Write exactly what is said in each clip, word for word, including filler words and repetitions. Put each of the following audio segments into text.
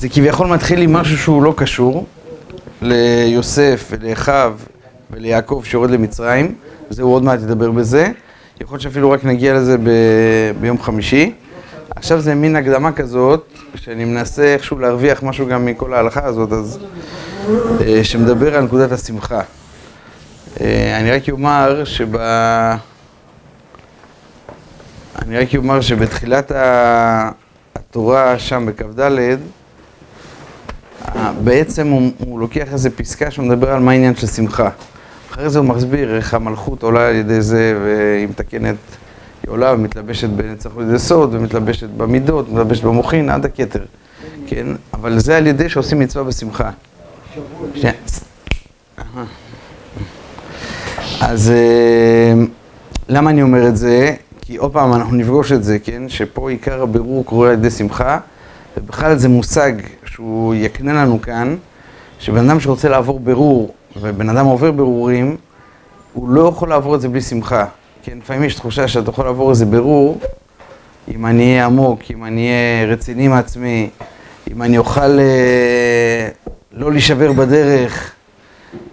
זה כביכול מתחיל עם משהו שהוא לא קשור ליוסף ולאחיו וליעקב שיורד למצרים, וזה הוא עוד מעט ידבר בזה. יכול להיות שאפילו רק נגיע לזה ב... ביום חמישי. עכשיו זה מין הקדמה כזאת, שאני מנסה איכשהו להרוויח משהו גם מכל ההלכה הזאת, אז שמדבר על נקודת השמחה. אני רק אומר שב... אני רק אומר שבתחילת התורה שם בקו ד' בעצם הוא, הוא לוקח איזה פסקה שמדבר על מה העניין של שמחה. אחרי זה הוא מסביר איך המלכות עולה על ידי זה, והיא מתקנת, היא עולה ומתלבשת בנצח ולדסות, ומתלבשת במידות, מתלבשת במוחין, עד הכתר. כן? אבל זה על ידי שעושים מצווה בשמחה. שנייה. אז למה אני אומר את זה? כי עוד פעם אנחנו נפגוש את זה, כן? שפה עיקר הבירור קורה על ידי שמחה, ובכלל זה מושג שהוא יקנה לנו כאן, שבן אדם שרוצה לעבור בירור, ובן אדם עובר בירורים, הוא לא יכול לעבור את זה בלי שמחה. כן, לפעמים יש תחושה שאתה יכול לעבור איזה בירור, אם אני אהיה עמוק, אם אני אהיה רציני מעצמי, אם אני אוכל אה, לא להישבר בדרך,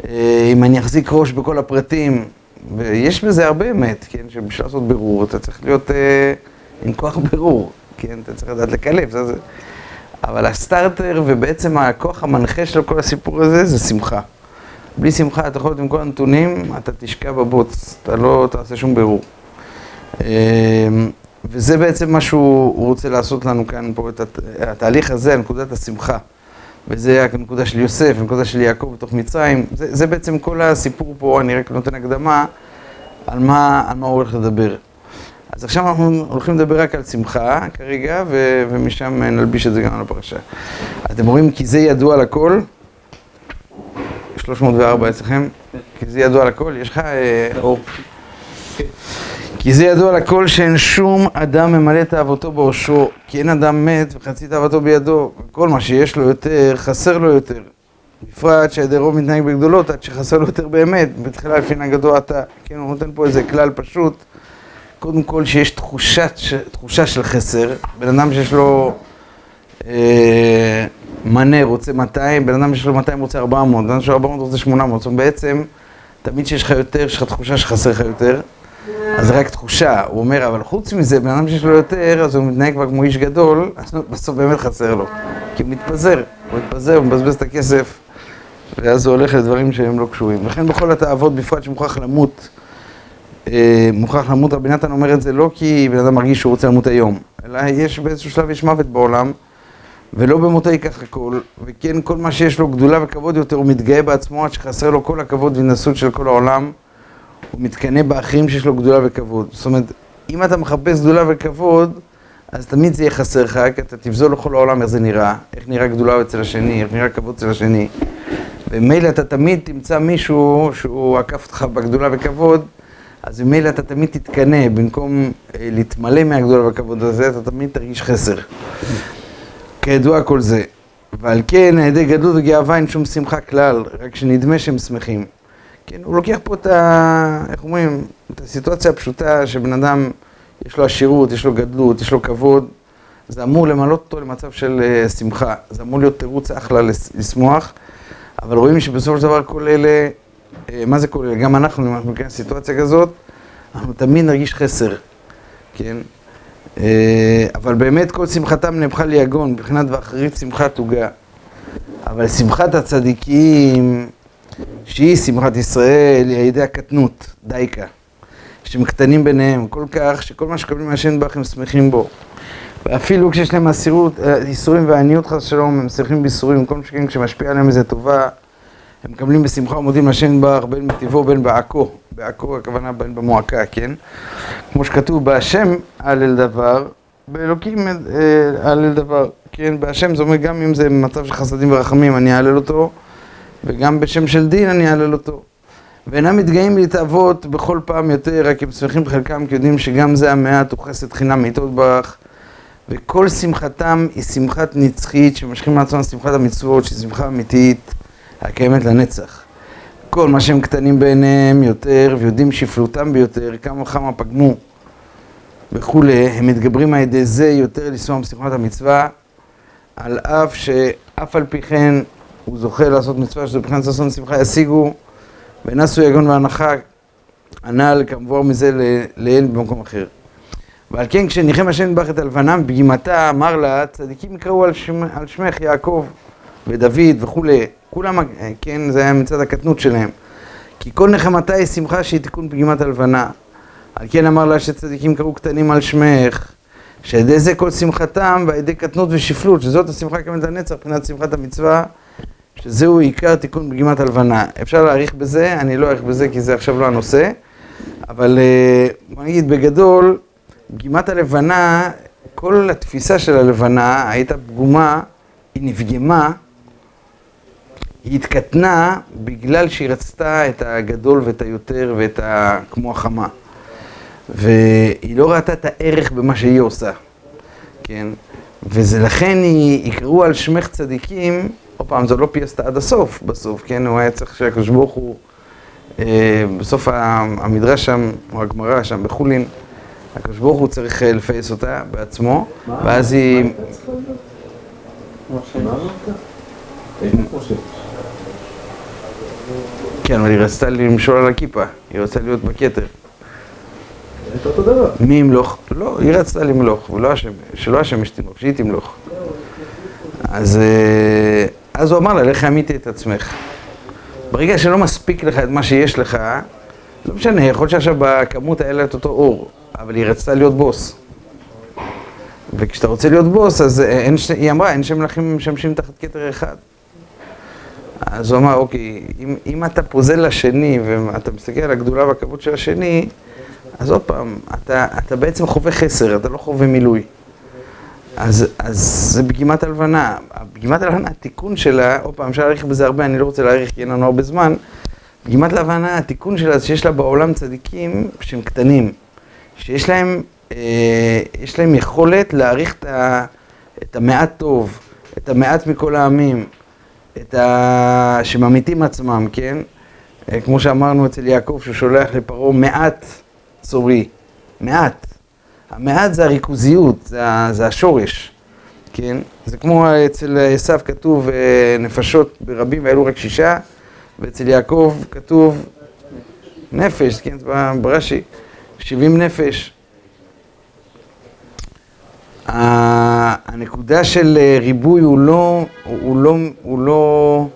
אה, אם אני אחזיק ראש בכל הפרטים, ויש בזה הרבה אמת, כן, שבשביל לעשות בירור אתה צריך להיות אה, עם כוח בירור, כן, אתה צריך לדעת לקלף, זה, זה. אבל הסטארטר ובעצם הכוח המנחה של כל הסיפור הזה זה שמחה. בלי שמחה, אתה יכול להיות עם כל הנתונים, אתה תשקע בבוץ, אתה לא תעשה שום בירור. וזה בעצם מה שהוא רוצה לעשות לנו כאן פה, את התהליך הזה, נקודת השמחה. וזה הנקודה של יוסף, הנקודה של יעקב בתוך מצרים. זה, זה בעצם כל הסיפור פה, אני רק נותן הקדמה, על מה, על מה הוא הולך לדבר. אז עכשיו אנחנו הולכים לדבר רק על שמחה כרגע, ו, ומשם נלביש את זה גם על הפרשה. אתם רואים, כי זה ידוע לכל. שלוש מאות וארבע אצלכם, כי זה ידוע לכל, יש לך אור. כי זה ידוע לכל שאין שום אדם ממלא תאוותו בראשו, כי אין אדם מת וחצי תאוותו בידו, כל מה שיש לו יותר, חסר לו יותר. בפרט שהידי רוב מתנהג בגדולות, עד שחסר לו יותר באמת, בתחילה לפי נגדו אתה, כן, הוא נותן פה איזה כלל פשוט. קודם כל שיש תחושה, תחושה של חסר, בן אדם שיש לו... אה, מנה רוצה מאתיים, בן אדם שיש לו מאתיים רוצה ארבע מאות, בן אדם שיש לו ארבע מאות רוצה שמונה מאות, זאת אומרת בעצם תמיד שיש לך יותר, יש לך תחושה שחסר לך יותר, אז רק תחושה, הוא אומר, אבל חוץ מזה, בן אדם שיש לו יותר, אז הוא מתנהג כבר כמו איש גדול, אז בסוף באמת חסר לו, כי הוא מתפזר, הוא מתפזר, הוא מבזבז את הכסף, ואז הוא הולך לדברים שהם לא קשורים. לכן בכל התאוות, בפרט שמוכרח למות, מוכרח למות, רבי נתן אומר את זה לא כי בן אדם מרגיש שהוא רוצה למות היום, אלא יש באיזשהו שלב יש מוות בעולם, ולא במותה ייקח הכל, וכן כל מה שיש לו גדולה וכבוד יותר, הוא מתגאה בעצמו עד שחסר לו כל הכבוד והנסות של כל העולם, הוא מתקנא באחרים שיש לו גדולה וכבוד. זאת אומרת, אם אתה מחפש גדולה וכבוד, אז תמיד זה יהיה חסר לך, כי אתה תבזול לכל העולם איך זה נראה, איך נראה גדולה אצל השני, איך נראה כבוד אצל השני. ומילא אתה תמיד תמצא מישהו שהוא עקף אותך בגדולה וכבוד, אז במילא אתה תמיד תתקנא, במקום להתמלא מהגדולה וכבוד הזה, אתה תמיד תרגיש חסר. כידוע כל זה, ועל כן הידי גדלות וגאווה אין שום שמחה כלל, רק שנדמה שהם שמחים. כן, הוא לוקח פה את ה... איך אומרים? את הסיטואציה הפשוטה שבן אדם יש לו עשירות, יש לו גדלות, יש לו כבוד, זה אמור למלות אותו למצב של uh, שמחה, זה אמור להיות תירוץ אחלה לשמוח, אבל רואים שבסופו של דבר כל אלה, uh, מה זה כל אלה? גם אנחנו, אם אנחנו מכירים סיטואציה כזאת, אנחנו תמיד נרגיש חסר, כן? אבל באמת כל שמחתם נהפכה ליגון, בבחינת ואחרית שמחת תוגה. אבל שמחת הצדיקים, שהיא שמחת ישראל, היא הידי הקטנות, דייקה, שהם קטנים ביניהם, כל כך שכל מה שקבלים מהשם בך הם שמחים בו. ואפילו כשיש להם אסירות, איסורים והעניות חס שלום, הם שמחים ביסורים, כל שכן כשמשפיע עליהם איזה טובה, הם מקבלים בשמחה ומודים לשם בך, בין בטבעו, בין בעקו. בעקו הכוונה בין במועקה, כן? כמו שכתוב, בהשם על אל דבר, באלוקים על אל דבר, כן? בהשם זאת אומרת, גם אם זה מצב של חסדים ורחמים, אני אעלל אותו, וגם בשם של דין אני אעלל אותו. ואינם מתגאים להתאבות בכל פעם יותר, רק הם שמחים בחלקם, כי יודעים שגם זה המעט הוא חסד חינם מאיתו ברך, וכל שמחתם היא שמחת נצחית, שמשכים לעצמם שמחת המצוות, שהיא שמחה אמיתית, הקיימת לנצח. כל מה שהם קטנים בעיניהם יותר, ויודעים שפלותם ביותר, כמה וכמה פגמו וכולי, הם מתגברים על ידי זה יותר לסוע בשמחת המצווה, על אף שאף על פי כן הוא זוכה לעשות מצווה שזה בבחינת ששון שמחה ישיגו ונסו יגון והנחה הנעל כמבור מזה לאל במקום אחר. ועל כן כשניחם השם נדבך את הלבנם בגימתה אמר לה צדיקים יקראו על, שמ, על שמך יעקב ודוד וכולי, כולם, כן, זה היה מצד הקטנות שלהם. כי כל נחמתה היא שמחה שהיא תיקון פגימת הלבנה. על כן אמר לה שצדיקים קראו קטנים על שמך, שעדי זה כל שמחתם ועדי קטנות ושפלות, שזאת השמחה כמנת הנצח, פנת שמחת המצווה, שזהו עיקר תיקון פגימת הלבנה. אפשר להאריך בזה, אני לא אאריך בזה כי זה עכשיו לא הנושא, אבל בוא נגיד בגדול, פגימת הלבנה, כל התפיסה של הלבנה הייתה פגומה, היא נפגמה, היא התקטנה בגלל שהיא רצתה את הגדול ואת היותר ואת ה... כמו החמה. והיא לא ראתה את הערך במה שהיא עושה, כן? וזה לכן היא יקראו על שמך צדיקים, עוד פעם, זו לא פייסטה עד הסוף בסוף, כן? הוא היה צריך שהקדוש ברוך הוא, אה, בסוף המדרש שם, או הגמרא שם בחולין, הקדוש ברוך הוא צריך לפייס אותה בעצמו, מה? ואז מה היא... מה אתה כן, אבל היא רצתה למשול על הכיפה, היא רצתה להיות בכתר. זה אותו דבר. מי ימלוך? לא, היא רצתה למלוך, שלא השם ישתמוך, שהיא תמלוך. אז הוא אמר לה, לך אמיתי את עצמך. ברגע שלא מספיק לך את מה שיש לך, לא משנה, יכול להיות שעכשיו בכמות היה לה את אותו אור, אבל היא רצתה להיות בוס. וכשאתה רוצה להיות בוס, אז היא אמרה, אין שמלכים משמשים תחת כתר אחד. אז הוא אמר, אוקיי, אם, אם אתה פוזל לשני ואתה מסתכל על הגדולה והכבוד של השני, אז עוד פעם, אתה, אתה בעצם חווה חסר, אתה לא חווה מילוי. אז, אז זה בגימת הלבנה. בגימת הלבנה, התיקון שלה, עוד פעם, אפשר להאריך בזה הרבה, אני לא רוצה להאריך כי אין לנו הרבה זמן. בגימת הלבנה, התיקון שלה, שיש לה בעולם צדיקים שהם קטנים, שיש להם, אה, יש להם יכולת להאריך את, ה, את המעט טוב, את המעט מכל העמים, את ה... שממיתים עצמם, כן? כמו שאמרנו אצל יעקב ששולח לפרעה מעט צורי, מעט. המעט זה הריכוזיות, זה, זה השורש, כן? זה כמו אצל עשיו כתוב נפשות ברבים והיו רק שישה, ואצל יעקב כתוב נפש, כן? ברש"י, שבעים נפש. הנקודה של ריבוי הוא לא, הוא לא, הוא לא...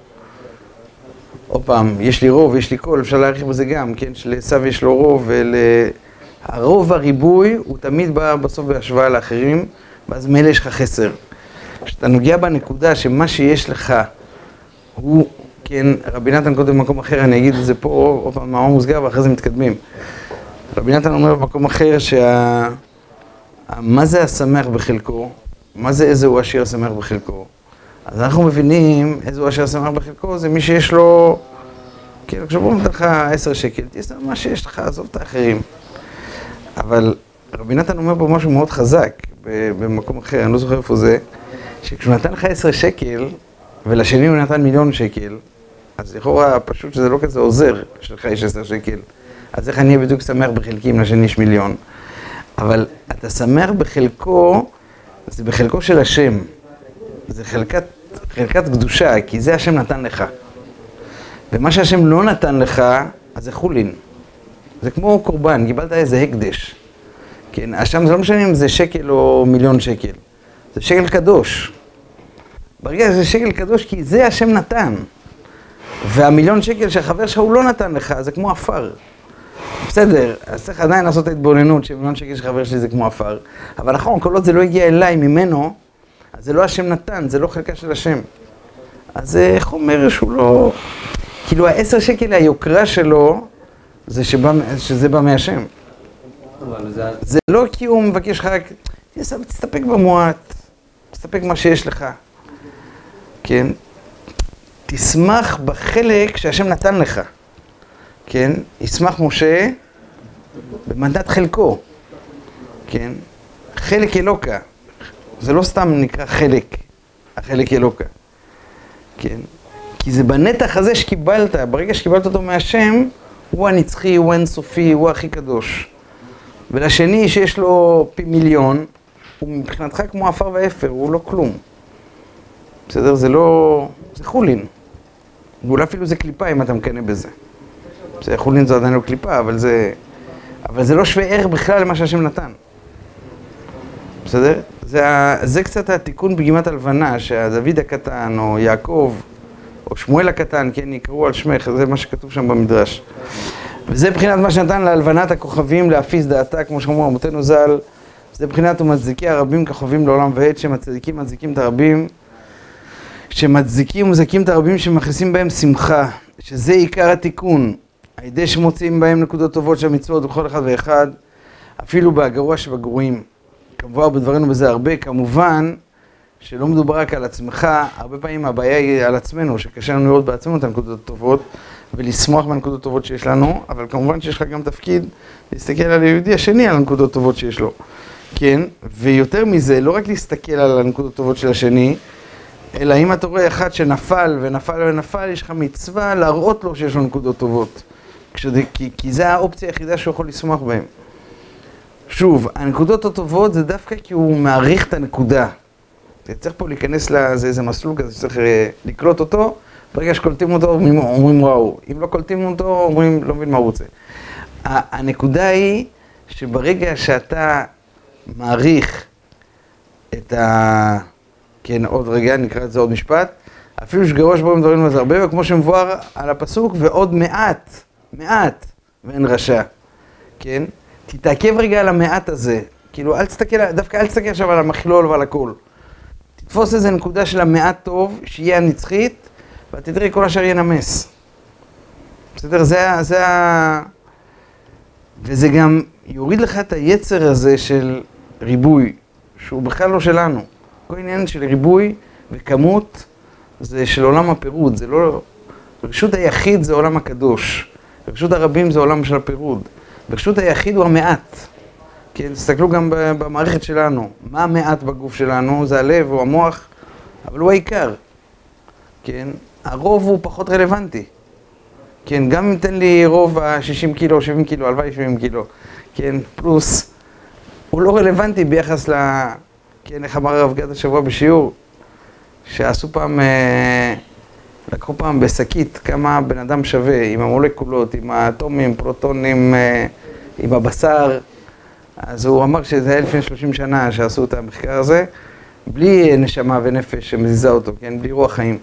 עוד פעם, יש לי רוב, יש לי קול, אפשר להעריך בזה גם, כן? שלעשיו יש לו רוב, ול... הרוב הריבוי הוא תמיד בא בסוף בהשוואה לאחרים, ואז מילא יש לך חסר. כשאתה נוגע בנקודה שמה שיש לך הוא, כן, רבי נתן כותב במקום אחר, אני אגיד את זה פה, עוד פעם, מאמר מוסגר, ואחרי זה מתקדמים. רבי נתן אומר במקום אחר שה... מה זה השמח בחלקו? מה זה איזהו עשיר השמח בחלקו? אז אנחנו מבינים איזהו עשיר השמח בחלקו זה מי שיש לו... כאילו, כשבואו נתן לך עשר שקל, תעשה מה שיש לך, עזוב את האחרים. אבל רבי נתן אומר פה משהו מאוד חזק במקום אחר, אני לא זוכר איפה זה, שכשהוא נתן לך עשר שקל, ולשני הוא נתן מיליון שקל, אז לכאורה פשוט שזה לא כזה עוזר, שלך יש עשר שקל. אז איך אני בדיוק שמח בחלקים לשני יש מיליון? אבל אתה שמח בחלקו, זה בחלקו של השם. זה חלקת, חלקת קדושה, כי זה השם נתן לך. ומה שהשם לא נתן לך, אז זה חולין. זה כמו קורבן, קיבלת איזה הקדש. כן, השם זה לא משנה אם זה שקל או מיליון שקל. זה שקל קדוש. ברגע זה שקל קדוש כי זה השם נתן. והמיליון שקל שהחבר שלך הוא לא נתן לך, זה כמו אפר. בסדר, אז צריך עדיין לעשות את ההתבוננות שמיליון שקל שחבר שלי זה כמו אפר. אבל נכון, כל עוד זה לא הגיע אליי ממנו, אז זה לא השם נתן, זה לא חלקה של השם. אז איך אומר שהוא לא... כאילו העשר שקל היוקרה שלו, זה שבא, שזה בא מהשם. זה... זה לא כי הוא מבקש לך רק, תסתפק במועט, תסתפק מה שיש לך. כן? תשמח בחלק שהשם נתן לך. כן, ישמח משה במתנת חלקו, כן, חלק אלוקה, זה לא סתם נקרא חלק, החלק אלוקה, כן, כי זה בנתח הזה שקיבלת, ברגע שקיבלת אותו מהשם, הוא הנצחי, הוא האינסופי, הוא הכי קדוש, ולשני שיש לו פי מיליון, הוא מבחינתך כמו עפר ואפר, הוא לא כלום, בסדר? זה לא... זה חולין. ואולי אפילו זה קליפה אם אתה מקנה בזה. זה חולין זו עדיין לא קליפה, אבל זה... אבל זה לא שווה ערך בכלל למה שהשם נתן. בסדר? זה, זה קצת התיקון בגימת הלבנה, שהדוד הקטן, או יעקב, או שמואל הקטן, כן, יקראו על שמך, זה מה שכתוב שם במדרש. וזה בחינת מה שנתן להלבנת הכוכבים להפיס דעתה, כמו שאומר רבותינו ז"ל, זה בחינת ומצדיקי הרבים ככוכבים לעולם ועד, שמצדיקים מצדיקים את הרבים, שמצדיקים ומזכים את הרבים שמכניסים בהם שמחה, שזה עיקר התיקון, על ידי שמוצאים בהם נקודות טובות של המצוות בכל אחד ואחד, אפילו בגרוע שבגרועים. כמובן בדברינו בזה הרבה, כמובן שלא מדובר רק על עצמך, הרבה פעמים הבעיה היא על עצמנו, שקשה לנו לראות בעצמנו את הנקודות הטובות, ולשמוח מהנקודות הטובות שיש לנו, אבל כמובן שיש לך גם תפקיד להסתכל על היהודי השני על הנקודות הטובות שיש לו. כן, ויותר מזה, לא רק להסתכל על הנקודות הטובות של השני, אלא אם אתה רואה אחד שנפל ונפל ונפל, יש לך מצווה להראות לו שיש לו נקודות טובות, כשזה, כי, כי זה האופציה היחידה שהוא יכול לשמוח בהם. שוב, הנקודות הטובות זה דווקא כי הוא מעריך את הנקודה. צריך פה להיכנס לזה, איזה מסלול כזה שצריך לקלוט אותו, ברגע שקולטים אותו אומרים, אומרים וואו, אם לא קולטים אותו אומרים לא מבין מה הוא רוצה. הנקודה היא שברגע שאתה מעריך את ה... כן, עוד רגע, נקרא את זה עוד משפט, אפילו שגרוע שבורים דברים לזה הרבה, וכמו שמבואר על הפסוק, ועוד מעט, מעט, ואין רשע, כן? תתעכב רגע על המעט הזה, כאילו אל תסתכל, דווקא אל תסתכל עכשיו על המכלול ועל הכל. תתפוס איזה נקודה של המעט טוב, שיהיה הנצחית, ותדרי כל השאר ינמס. בסדר? זה ה... זה ה... וזה גם יוריד לך את היצר הזה של ריבוי, שהוא בכלל לא שלנו. כל עניין של ריבוי וכמות זה של עולם הפירוד, זה לא... רשות היחיד זה עולם הקדוש, רשות הרבים זה עולם של הפירוד, רשות היחיד הוא המעט. כן, תסתכלו גם במערכת שלנו, מה המעט בגוף שלנו, זה הלב או המוח, אבל הוא העיקר. כן, הרוב הוא פחות רלוונטי. כן, גם אם תן לי רוב ה-שישים קילו או שבעים קילו, הלוואי שבעים קילו, כן, פלוס, הוא לא רלוונטי ביחס ל... כן, איך אמר הרב גד השבוע בשיעור, שעשו פעם, לקחו פעם בשקית כמה בן אדם שווה, עם המולקולות, עם האטומים, פרוטונים, עם הבשר, אז הוא אמר שזה אלפים שלושים שנה שעשו את המחקר הזה, בלי נשמה ונפש שמזיזה אותו, כן, בלי רוח חיים.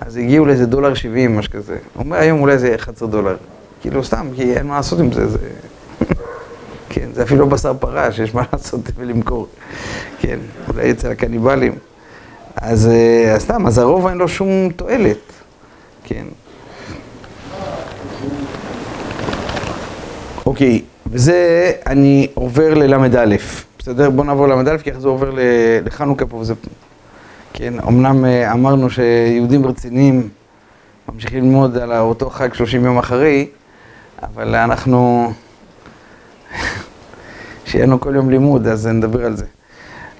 אז הגיעו לאיזה דולר שבעים, משהו כזה. הוא אומר, היום אולי זה אחד עשר דולר. כאילו סתם, כי אין מה לעשות עם זה, זה... כן, זה אפילו בשר פרה, שיש מה לעשות ולמכור. כן, אולי אצל הקניבלים. אז סתם, אז הרוב אין לו שום תועלת. כן. אוקיי, וזה אני עובר ללמד א', בסדר? בואו נעבור ללמד א', כי איך זה עובר לחנוכה פה וזה... כן, אמנם אמרנו שיהודים רציניים ממשיכים ללמוד על אותו חג שלושים יום אחרי, אבל אנחנו... שיהיה לנו כל יום לימוד, אז נדבר על זה.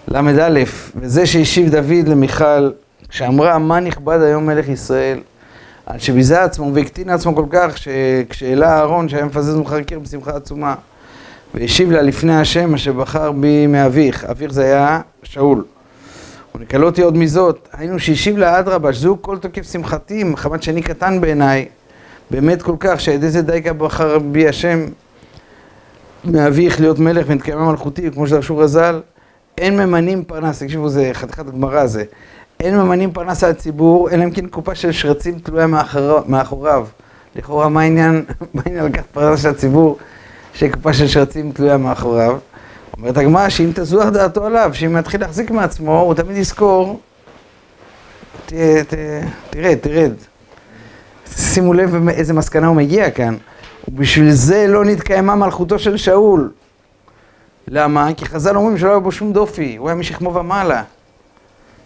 למד א', וזה שהשיב דוד למיכל, שאמרה, מה נכבד היום מלך ישראל, על שביזה עצמו והקטין עצמו כל כך, שכשאלה אהרון שהיה מפזז מחר קיר בשמחה עצומה, והשיב לה לפני השם אשר בחר בי מאביך, אביך זה היה שאול. ונקלותי עוד מזאת, היינו שהשיב לה אדרבה, שזהו כל תוקף שמחתי, מחמת שאני קטן בעיניי, באמת כל כך, שעדי זה די כך בחר בי השם, מאביך להיות מלך ונתקיימה מלכותי, כמו שדרשו רז"ל, אין ממנים פרנס, תקשיבו, זה חתיכת גמרא זה, אין ממנים פרנס על הציבור, אלא אם כן קופה של שרצים תלויה מאחור, מאחוריו. לכאורה, מה העניין, מה העניין לקחת פרנס של הציבור, שקופה של שרצים תלויה מאחוריו? אומרת הגמרא שאם תזוח דעתו עליו, שאם יתחיל להחזיק מעצמו, הוא תמיד יזכור, ת, ת, תרד, תרד. שימו לב איזה מסקנה הוא מגיע כאן. ובשביל זה לא נתקיימה מלכותו של שאול. למה? כי חז"ל אומרים שלא היה בו שום דופי, הוא היה משכמו ומעלה.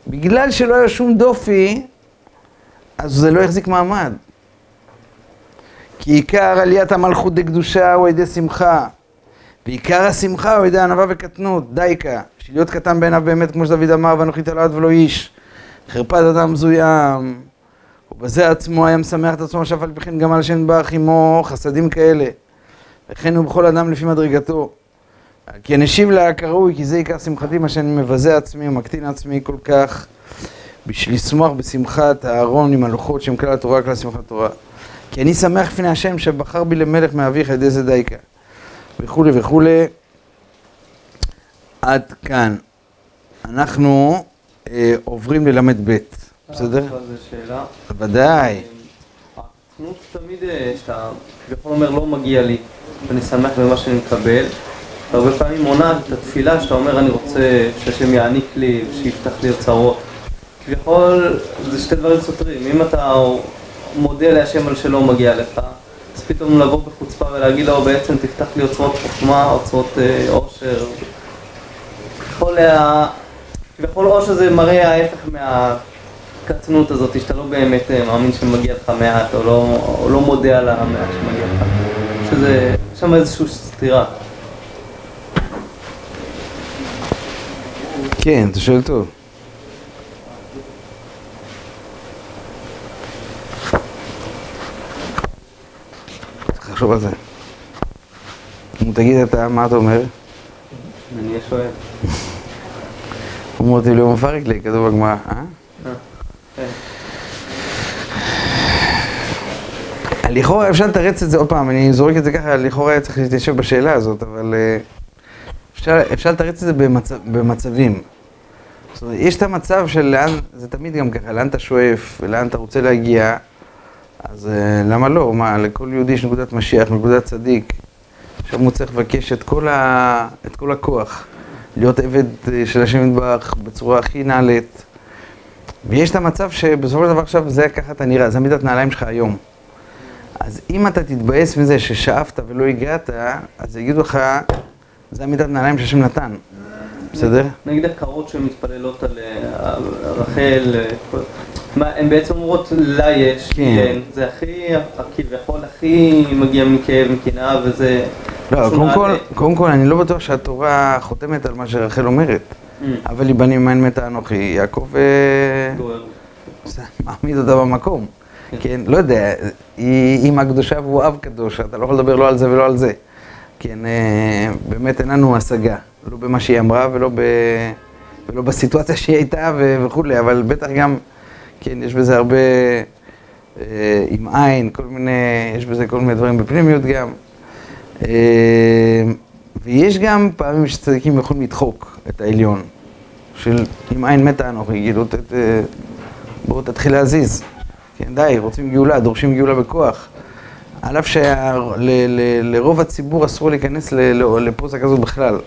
בגלל שלא היה שום דופי, אז זה לא יחזיק מעמד. כי עיקר עליית המלכות דקדושה הוא עדי שמחה, ועיקר השמחה הוא עדי ענווה וקטנות, דייקה, שלהיות קטן בעיניו באמת, כמו שדוד אמר, ואנוכי תלעד ולא איש, חרפת אדם זוים. ובזה עצמו היה משמח את עצמו שאף על פי כן גם על שם ברך עמו, חסדים כאלה. וכן הוא בכל אדם לפי מדרגתו. כי הנשיב לה קרוי, כי זה עיקר שמחתי, מה שאני מבזה עצמי ומקטין עצמי כל כך. בשביל לשמוח בשמחת הארון עם הלוחות שהם כלל התורה, כלל שמחת התורה. כי אני שמח לפני השם שבחר בי למלך מאביך עד איזה דייקה. וכולי וכולי. עד כאן. אנחנו אה, עוברים ללמד ב', בסדר? אה, זו שאלה. ודאי. העצמות תמיד, שאתה יכול אומר לא מגיע לי, ואני שמח במה שאני מקבל. הרבה פעמים מונעת את התפילה שאתה אומר אני רוצה שהשם יעניק לי ושיפתח לי אוצרות. כביכול זה שתי דברים סותרים. אם אתה מודה להשם על שלא מגיע לך, אז פתאום לבוא בחוצפה ולהגיד לו בעצם תפתח לי אוצרות חוכמה, אוצרות עושר. כביכול עושר זה מראה ההפך מהקטנות הזאת, שאתה לא באמת מאמין שמגיע לך מעט או לא, או לא מודה על המעט שמגיע לך. שזה שם איזושהי סתירה. כן, אתה שואל טוב. צריך לחשוב על זה. תגיד אתה, מה אתה אומר? אני שואל. אמרתי לו, מפרק לי, כתוב בגמרא, אה? כן. לכאורה אפשר לתרץ את זה עוד פעם, אני זורק את זה ככה, לכאורה היה צריך להתיישב בשאלה הזאת, אבל... אפשר, אפשר לתרץ את זה במצב, במצבים. זאת אומרת, יש את המצב של לאן, זה תמיד גם ככה, לאן אתה שואף ולאן אתה רוצה להגיע, אז למה לא? מה, לכל יהודי יש נקודת משיח, נקודת צדיק, שם הוא צריך לבקש את כל, ה, את כל הכוח, להיות עבד של השם יתברך בצורה הכי נעלית. ויש את המצב שבסופו של דבר עכשיו זה ככה אתה נראה, זה מידת נעליים שלך היום. אז אם אתה תתבאס מזה ששאפת ולא הגעת, אז יגידו לך, זה עמידת נעליים שהשם נתן, בסדר? נגיד הקרות שמתפללות על רחל, הן בעצם אומרות לה יש, כן, זה הכי, כביכול הכי מגיע מכאב, מקנאה וזה... לא, קודם כל אני לא בטוח שהתורה חותמת על מה שרחל אומרת, אבל לבנים מאין מתה אנוכי, יעקב מעמיד אותה במקום, כן, לא יודע, היא אימא קדושה והוא אב קדוש, אתה לא יכול לדבר לא על זה ולא על זה. כן, באמת אין לנו השגה, לא במה שהיא אמרה ולא, ב... ולא בסיטואציה שהיא הייתה וכו', אבל בטח גם, כן, יש בזה הרבה אה, עם עין, כל מיני, יש בזה כל מיני דברים בפנימיות גם. אה, ויש גם פעמים שצדיקים יכולים לדחוק את העליון, של עם עין מתה אנוכי, כאילו, אה, בואו תתחיל להזיז. כן, די, רוצים גאולה, דורשים גאולה בכוח. על אף שלרוב הציבור אסור להיכנס לפוסה כזאת בכלל.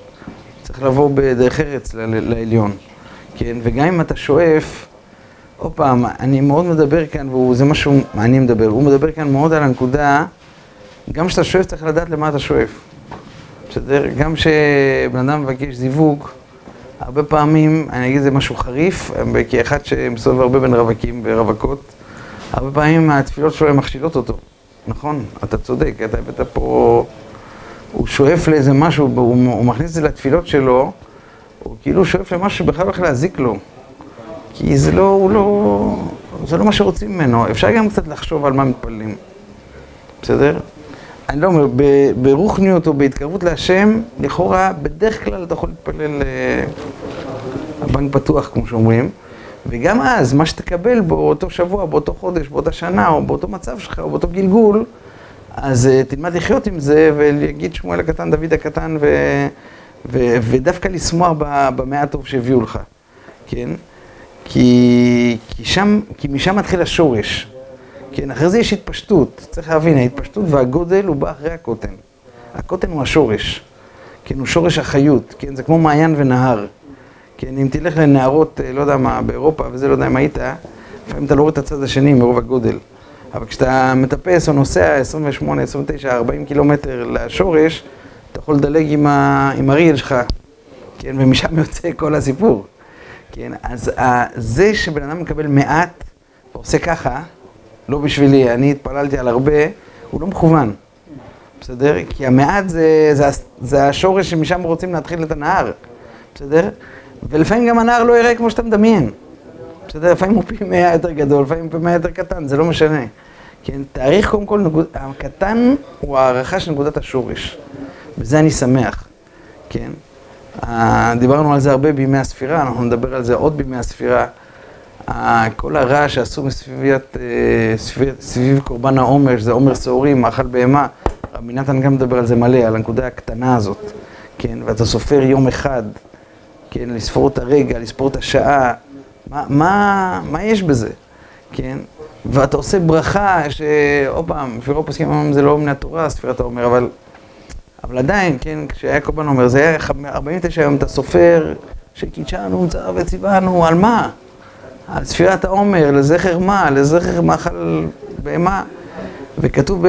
צריך לבוא בדרך ארץ לעליון. כן, וגם אם אתה שואף, עוד פעם, אני מאוד מדבר כאן, וזה משהו מעניין מדבר, הוא מדבר כאן מאוד על הנקודה, גם כשאתה שואף צריך לדעת למה אתה שואף. בסדר? גם כשבן אדם מבקש זיווג, הרבה פעמים, אני אגיד זה משהו חריף, כאחד שמסובב הרבה בין רווקים ורווקות, הרבה פעמים התפילות שלו הן מכשילות אותו. נכון, אתה צודק, אתה הבאת פה, הוא שואף לאיזה משהו, הוא, הוא מכניס את זה לתפילות שלו, הוא כאילו שואף למשהו שבכלל בכלל להזיק לו, כי זה לא, לא, זה לא מה שרוצים ממנו, אפשר גם קצת לחשוב על מה מתפללים, בסדר? אני לא אומר, ברוחניות או בהתקרבות להשם, לכאורה, בדרך כלל אתה יכול להתפלל הבנק פתוח, כמו שאומרים, וגם אז, מה שתקבל באותו שבוע, באותו חודש, באותה שנה, או באותו מצב שלך, או באותו גלגול, אז תלמד לחיות עם זה ולהגיד שמואל הקטן, דוד הקטן, ו... ו... ודווקא לשמוח במאה הטוב שהביאו לך, כן? כי... כי, שם... כי משם מתחיל השורש, כן? אחרי זה יש התפשטות, צריך להבין, ההתפשטות והגודל הוא בא אחרי הקוטן. הקוטן הוא השורש, כן? הוא שורש החיות, כן? זה כמו מעיין ונהר. כן, אם תלך לנערות, לא יודע מה, באירופה, וזה לא יודע אם היית, לפעמים אתה לא רואה את הצד השני מרוב הגודל. אבל כשאתה מטפס או נוסע עשרים ושמונה, עשרים ותשע, ארבעים קילומטר לשורש, אתה יכול לדלג עם, ה... עם הריל שלך, כן, ומשם יוצא כל הסיפור. כן, אז זה שבן אדם מקבל מעט, ועושה ככה, לא בשבילי, אני התפללתי על הרבה, הוא לא מכוון, בסדר? כי המעט זה, זה, זה השורש שמשם רוצים להתחיל את הנהר, בסדר? ולפעמים גם הנער לא יראה כמו שאתה מדמיין. בסדר, לפעמים הוא פי מאה יותר גדול, לפעמים פי מאה יותר קטן, זה לא משנה. כן, תאריך קודם כל, נקוד... הקטן הוא הערכה של נקודת השורש. בזה אני שמח, כן. דיברנו על זה הרבה בימי הספירה, אנחנו נדבר על זה עוד בימי הספירה. כל הרע שעשו מסביב קורבן העומר, שזה עומר סעורים, מאכל בהמה, רבי נתן גם מדבר על זה מלא, על הנקודה הקטנה הזאת, כן? ואתה סופר יום אחד, כן? לספור את הרגע, לספור את השעה, מה, מה, מה יש בזה, כן? ואתה עושה ברכה שעוד פעם, ספירות פוסקים, זה לא מן התורה, ספירת העומר, אבל, אבל עדיין, כן? כשהיה קורבן העומר, זה היה ארבעים ותשע יום, אתה סופר שקידשנו, וציוונו, על מה? על ספירת העומר, לזכר מה? לזכר מאכל בהמה. וכתוב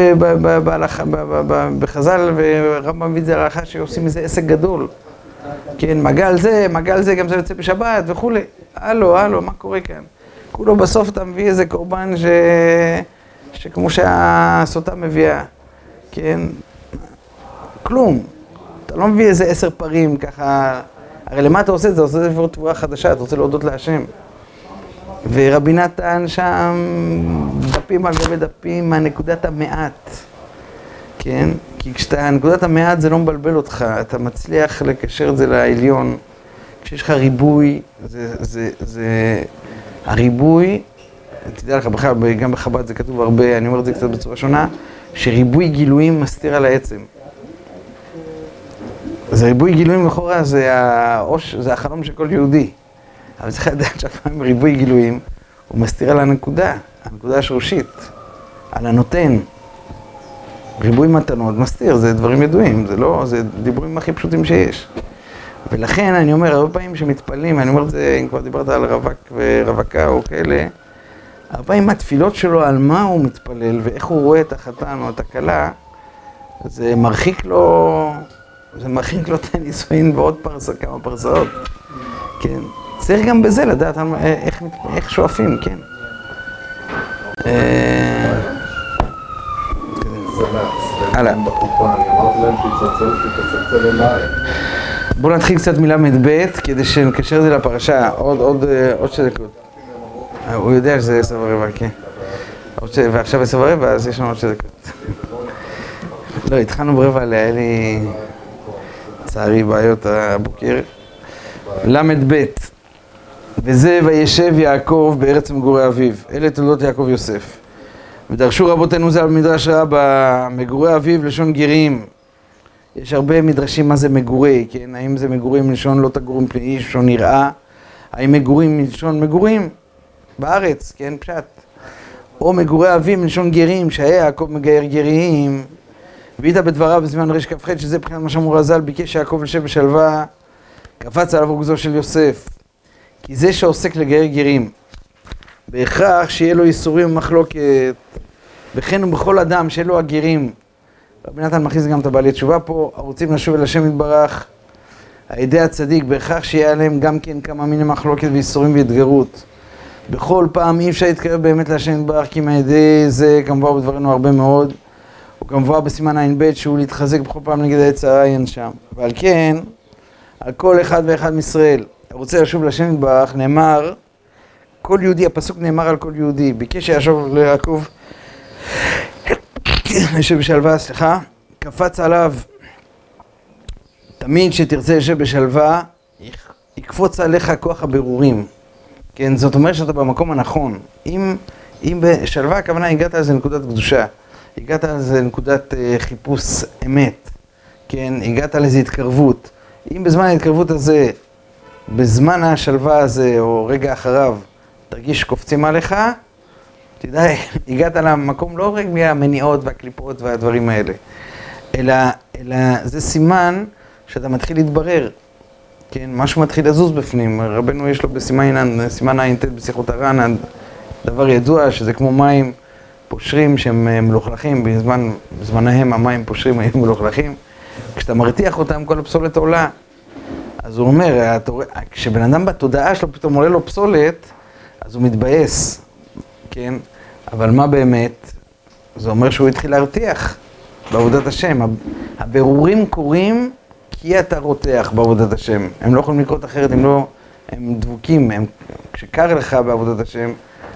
בחז"ל, ורמב"ם מביא את זה להלכה, שעושים מזה עסק גדול. כן, מעגל זה, מעגל זה, גם זה יוצא בשבת וכולי. הלו, הלו, מה קורה כאן? כולו בסוף אתה מביא איזה קורבן שכמו שהסוטה מביאה, כן? כלום. אתה לא מביא איזה עשר פרים ככה. הרי למה אתה עושה את זה? עושה את זה לפעול תבואה חדשה, אתה רוצה להודות להשם. ורבי נתן שם דפים על גבי דפים מהנקודת המעט, כן? כי כשאתה, נקודת המעט זה לא מבלבל אותך, אתה מצליח לקשר את זה לעליון. כשיש לך ריבוי, זה, זה, זה... הריבוי, תדע לך, גם בחב"ד זה כתוב הרבה, אני אומר את זה קצת בצורה שונה, שריבוי גילויים מסתיר על העצם. אז ריבוי גילויים לכאורה זה, האוש, זה החלום של כל יהודי. אבל צריך לדעת שהפעם ריבוי גילויים, הוא מסתיר על הנקודה, הנקודה השורשית, על הנותן. ריבוי מתנות מסתיר, זה דברים ידועים, זה לא, זה דיבורים הכי פשוטים שיש. ולכן אני אומר, הרבה פעמים שמתפללים, אני אומר את זה, אם כבר דיברת על רווק ורווקה או כאלה, הרבה פעמים התפילות שלו על מה הוא מתפלל ואיך הוא רואה את החתן או את הכלה, זה מרחיק לו, זה מרחיק לו את הנישואין בעוד פרסה, כמה פרסאות, כן. צריך גם בזה לדעת איך, איך שואפים, כן. הלאה. בואו נתחיל קצת מלמד ב' כדי שנקשר את זה לפרשה, עוד שתי דקות. הוא יודע שזה עשר ורבע, כן. ועכשיו עשר ורבע, אז יש לנו עוד שתי דקות. לא, התחלנו ברבע, היה לי צערי בעיות הבוקר. למד ב' וזה וישב יעקב בארץ מגורי אביו, אלה תולדות יעקב יוסף. ודרשו רבותינו ז"ל במדרש רבה, מגורי אביו לשון גרים. יש הרבה מדרשים מה זה מגורי, כן? האם זה מגורי מלשון לא תגורים פני איש, לשון יראה? האם מגורי מלשון מגורים בארץ, כן? פשט. או מגורי אביו מלשון גרים, שהיה יעקב מגייר גרים. והיית בדבריו בזמן רש כ"ח, שזה מבחינת מה שאמר ז"ל, ביקש יעקב לשב בשלווה, קפץ עליו רוגזו של יוסף. כי זה שעוסק לגייר גרים, בהכרח שיהיה לו איסורים ומחלוקת, וכן ובכל אדם שיהיה לו הגירים. רבי נתן מכניס גם את הבעלי תשובה פה, הרוצים לשוב אל השם יתברך, הידי הצדיק, בהכרח שיהיה עליהם גם כן כמה מיני מחלוקת ואיסורים והתגרות. בכל פעם אי אפשר להתקרב באמת להשם יתברך, כי מהידי זה כמובן בדברנו הרבה מאוד, וכמובן בסימן עין ב' שהוא להתחזק בכל פעם נגד היצר הרע אין שם. ועל כן, על כל אחד ואחד מישראל, רוצה לשוב לשם יתברך, נאמר, כל יהודי, הפסוק נאמר על כל יהודי, ביקש שישוב ליעקב, ישב בשלווה, סליחה, קפץ עליו, תמיד שתרצה ישב בשלווה, יקפוץ עליך כוח הבירורים, כן, זאת אומרת שאתה במקום הנכון, אם, אם בשלווה הכוונה הגעת על זה נקודת קדושה, הגעת על זה נקודת אה, חיפוש אמת, כן, הגעת על איזו התקרבות, אם בזמן ההתקרבות הזה, בזמן השלווה הזה, או רגע אחריו, תרגיש שקופצים עליך, תדע, הגעת למקום לא רק מהמניעות והקליפות והדברים האלה, אלא, אלא זה סימן שאתה מתחיל להתברר, כן, משהו מתחיל לזוז בפנים, רבנו יש לו בסימן עין ת' בשיחות הר"ן, דבר ידוע שזה כמו מים פושרים שהם מלוכלכים, בזמן, בזמנהם המים פושרים היו מלוכלכים, כשאתה מרתיח אותם כל הפסולת עולה, אז הוא אומר, כשבן אדם בתודעה שלו פתאום עולה לו פסולת, אז הוא מתבייס, כן? אבל מה באמת? זה אומר שהוא התחיל להרתיח בעבודת השם. הבירורים קורים כי אתה רותח בעבודת השם. הם לא יכולים לקרות אחרת, הם לא, הם דבוקים, הם, כשקר לך בעבודת השם,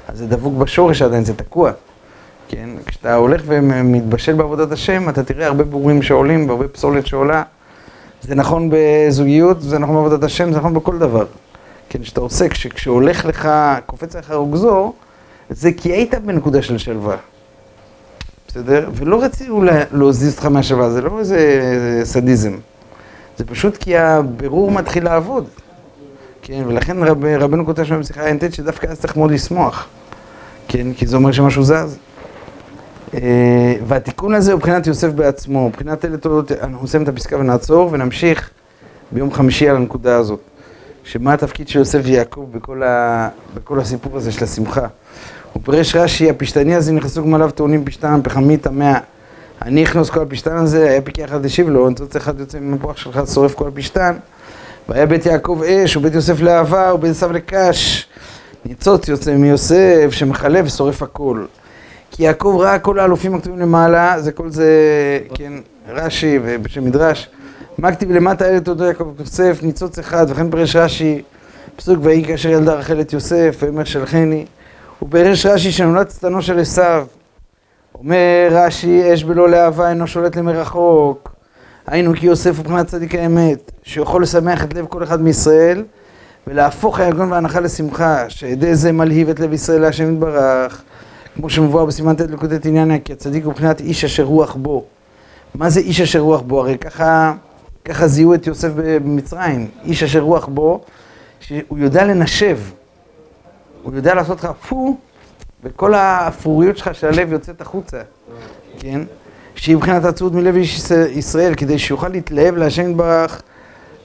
אז זה דבוק בשורש עדיין, זה תקוע. כן? כשאתה הולך ומתבשל בעבודת השם, אתה תראה הרבה בירורים שעולים, הרבה פסולת שעולה, זה נכון בזוגיות, זה נכון בעבודת השם, זה נכון בכל דבר. כן, שאתה עושה, כשהולך לך, קופץ לך רוגזור, זה כי היית בנקודה של שלווה. בסדר? ולא רצינו להוזיז אותך מהשלווה, זה לא איזה סדיזם. זה פשוט כי הבירור מתחיל לעבוד. כן, ולכן רב, רבנו כותב שם בשיחה אין-תת שדווקא אז צריך מאוד לשמוח. כן, כי זה אומר שמשהו זז. והתיקון הזה הוא מבחינת יוסף בעצמו, מבחינת אלה תולדות, אנחנו עושים את הפסקה ונעצור ונמשיך ביום חמישי על הנקודה הזאת. שמה התפקיד של יוסף ויעקב בכל, ה... בכל הסיפור הזה של השמחה? הוא פרש רש"י, הפשטני הזה נכנסו גם עליו טעונים פשטן, פחמית, המאה. אני הכנוס כל הפשטן הזה, היה פיקי אחד לשיב לו, נצוץ אחד יוצא ממפוח שלך, שורף כל הפשטן. והיה בית יעקב אש, ובית יוסף לאהבה, ובית סב לקש. ניצוץ יוצא מיוסף שמחלה ושורף הכל. כי יעקב ראה כל האלופים הכתובים למעלה, זה כל זה, כן, רש"י ובשמדרש. מה כתיב למטה אלה תולדות יעקב יוסף, ניצוץ אחד, וכן פרש רש"י, פסוק ויהי כאשר ילדה רחל את יוסף, ויאמר שלחני. ופרש רש"י שנולד צטנו של עשיו. אומר רש"י, אש בלא להבה אינו שולט למרחוק. היינו כי יוסף הוא בחינת צדיק האמת, שיכול לשמח את לב כל אחד מישראל, ולהפוך היגון והנחה לשמחה, שעדי זה מלהיב את לב ישראל להשם יתברך, כמו שמבואר בסימן תת לקוטט ענייניה, כי הצדיק הוא בחינת איש אשר רוח בו. מה זה איש אשר רוח בו? הרי ככה, ככה זיהו את יוסף במצרים, איש אשר רוח בו, שהוא יודע לנשב, הוא יודע לעשות לך פו, וכל האפוריות שלך של הלב יוצאת החוצה, כן? שהיא מבחינת הצעות מלב איש ישראל, כדי שיוכל להתלהב להשם יתברך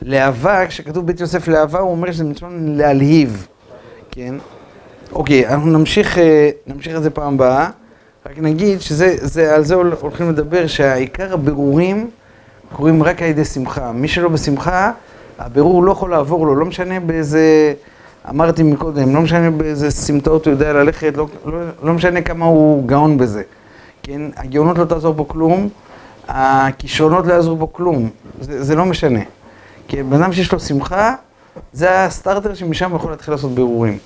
להבה, כשכתוב בית יוסף להבה, הוא אומר שזה מצוין להלהיב, כן? אוקיי, אנחנו נמשיך, נמשיך את זה פעם הבאה, רק נגיד שזה, זה, על זה הולכים לדבר, שהעיקר הבירורים קוראים רק על ידי שמחה. מי שלא בשמחה, הבירור לא יכול לעבור לו, לא משנה באיזה, אמרתי מקודם, לא משנה באיזה סמטאות הוא יודע ללכת, לא, לא, לא משנה כמה הוא גאון בזה. כן, הגאונות לא תעזור בו כלום, הכישרונות לא יעזור בו כלום, זה, זה לא משנה. כי בן אדם שיש לו שמחה, זה הסטארטר שמשם יכול להתחיל לעשות בירורים.